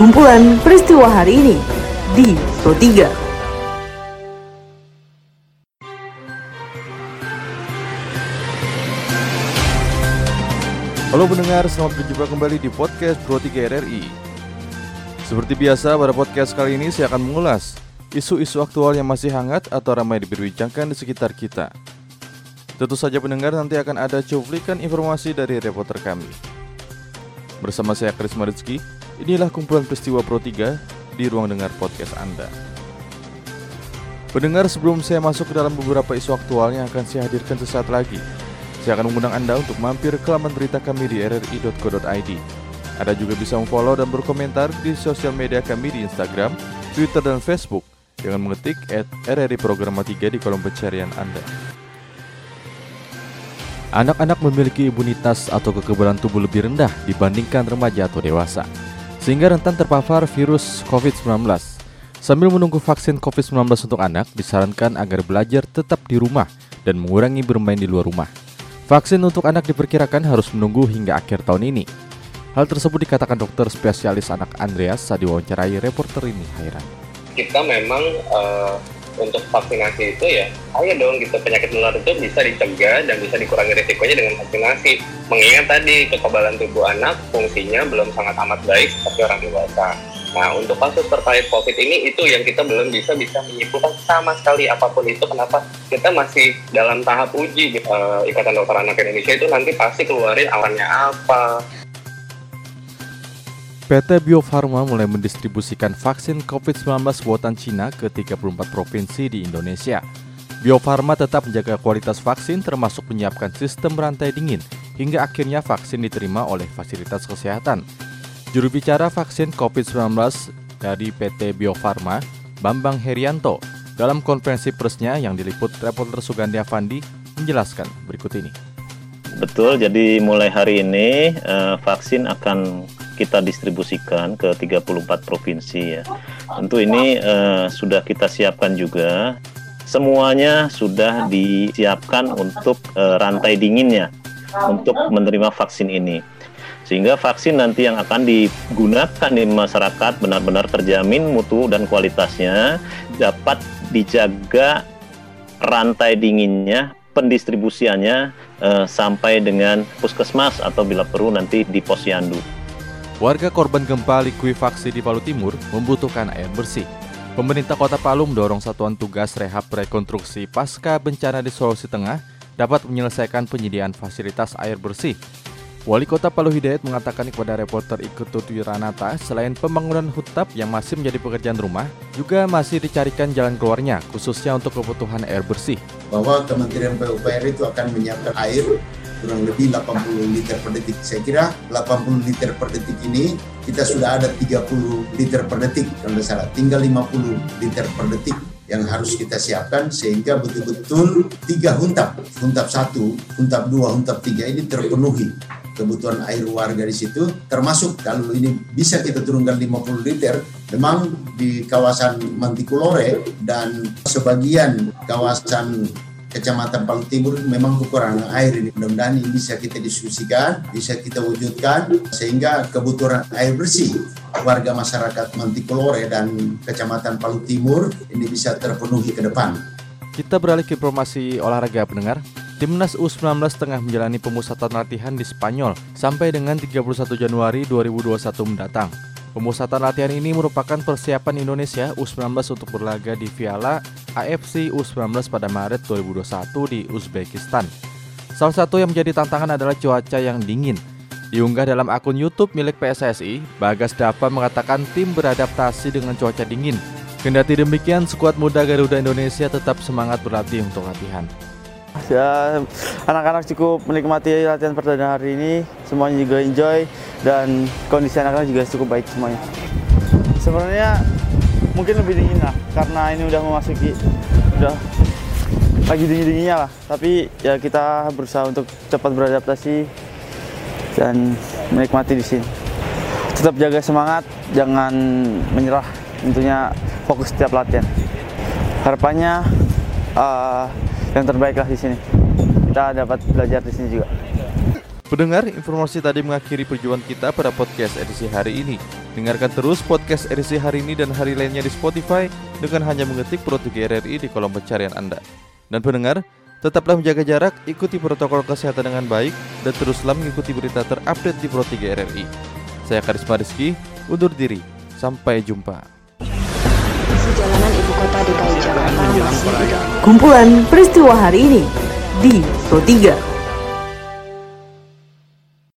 Kumpulan peristiwa hari ini di Pro3. Halo pendengar, selamat berjumpa kembali di podcast Pro3 RRI. Seperti biasa, pada podcast kali ini saya akan mengulas isu-isu aktual yang masih hangat atau ramai diperbincangkan di sekitar kita. Tentu saja pendengar, nanti akan ada cuplikan informasi dari reporter kami. Bersama saya Kris Marzuki, inilah kumpulan peristiwa Pro3 di ruang dengar podcast Anda. Pendengar, sebelum saya masuk ke dalam beberapa isu aktual yang akan saya hadirkan sesaat lagi, saya akan mengundang Anda untuk mampir ke laman berita kami di rri.co.id. Anda juga bisa memfollow dan berkomentar di sosial media kami di Instagram, Twitter, dan Facebook dengan mengetik @rriprograma3 di kolom pencarian Anda. Anak-anak memiliki imunitas atau kekebalan tubuh lebih rendah dibandingkan remaja atau dewasa, sehingga rentan terpapar virus COVID-19. Sambil menunggu vaksin COVID-19 untuk anak, disarankan agar belajar tetap di rumah dan mengurangi bermain di luar rumah. Vaksin untuk anak diperkirakan harus menunggu hingga akhir tahun ini. Hal tersebut dikatakan dokter spesialis anak Andreas Sadiwongcarai, reporter ini Hairan. Kita memang untuk vaksinasi itu ya, ayo dong gitu, penyakit menular itu bisa dicegah dan bisa dikurangi risikonya dengan vaksinasi. Mengingat tadi kekebalan tubuh anak fungsinya belum sangat amat baik seperti orang dewasa. Nah, untuk kasus terkait COVID ini itu yang kita belum bisa menyimpulkan sama sekali apapun itu, kenapa kita masih dalam tahap uji. Ikatan Dokter Anak Indonesia itu nanti pasti keluarin awannya apa. PT Biofarma mulai mendistribusikan vaksin COVID-19 buatan Cina ke 34 provinsi di Indonesia. Biofarma tetap menjaga kualitas vaksin, termasuk menyiapkan sistem rantai dingin hingga akhirnya vaksin diterima oleh fasilitas kesehatan. Juru bicara vaksin COVID-19 dari PT Biofarma, Bambang Herianto, dalam konferensi persnya yang diliput reporter Sugandi Avandi menjelaskan berikut ini. Betul, jadi mulai hari ini vaksin akan kita distribusikan ke 34 provinsi ya. Tentu ini sudah kita siapkan juga. Semuanya sudah disiapkan untuk rantai dinginnya untuk menerima vaksin ini. Sehingga vaksin nanti yang akan digunakan di masyarakat benar-benar terjamin mutu dan kualitasnya, dapat dijaga rantai dinginnya, pendistribusiannya sampai dengan puskesmas atau bila perlu nanti di posyandu. Warga korban gempa likuifaksi di Palu Timur membutuhkan air bersih. Pemerintah Kota Palu mendorong satuan tugas rehab rekonstruksi pasca bencana di Sulawesi Tengah dapat menyelesaikan penyediaan fasilitas air bersih. Wali Kota Palu Hidayat mengatakan kepada reporter Ikutut Wiranata, selain pembangunan hutab yang masih menjadi pekerjaan rumah, juga masih dicarikan jalan keluarnya, khususnya untuk kebutuhan air bersih. Bahwa Kementerian PUPR itu akan menyiapkan air kurang lebih 80 liter per detik. Saya kira 80 liter per detik ini kita sudah ada 30 liter per detik kalau tidak salah. Tinggal 50 liter per detik yang harus kita siapkan sehingga betul-betul 3 huntap, huntap 1, huntap 2, huntap 3 ini terpenuhi kebutuhan air warga di situ. Termasuk kalau ini bisa kita turunkan 50 liter, memang di kawasan Mantikulore dan sebagian kawasan Kecamatan Palu Timur memang kekurangan air ini. Mudah-mudahan ini bisa kita diskusikan, bisa kita wujudkan sehingga kebutuhan air bersih warga masyarakat Mantikulore dan Kecamatan Palu Timur ini bisa terpenuhi ke depan. Kita beralih ke informasi olahraga pendengar. Timnas U19 tengah menjalani pemusatan latihan di Spanyol sampai dengan 31 Januari 2021 mendatang. Pemusatan latihan ini merupakan persiapan Indonesia U19 untuk berlaga di Piala AFC U19 pada Maret 2021 di Uzbekistan. Salah satu yang menjadi tantangan adalah cuaca yang dingin. Diunggah dalam akun YouTube milik PSSI, Bagas Dapa mengatakan tim beradaptasi dengan cuaca dingin. Kendati demikian, skuad muda Garuda Indonesia tetap semangat berlatih untuk latihan. Ya, anak-anak cukup menikmati latihan perdana hari ini, semuanya juga enjoy dan kondisi anak-anak juga cukup baik semuanya. Sebenarnya mungkin lebih dingin lah, karena ini udah memasuki, udah lagi dingin-dinginnya lah. Tapi ya kita berusaha untuk cepat beradaptasi dan menikmati di sini. Tetap jaga semangat, jangan menyerah, tentunya fokus setiap latihan. Harapannya yang terbaiklah di sini. Kita dapat belajar di sini juga. Pendengar, informasi tadi mengakhiri perjumpaan kita pada podcast edisi hari ini. Dengarkan terus podcast edisi hari ini dan hari lainnya di Spotify dengan hanya mengetik Pro3 RRI di kolom pencarian Anda. Dan pendengar, tetaplah menjaga jarak, ikuti protokol kesehatan dengan baik, dan teruslah mengikuti berita terupdate di Pro3 RRI. Saya Haris Pareski, undur diri. Sampai jumpa. Jalanan ibu kota DKI Jakarta masih. Kumpulan peristiwa hari ini di Pro3.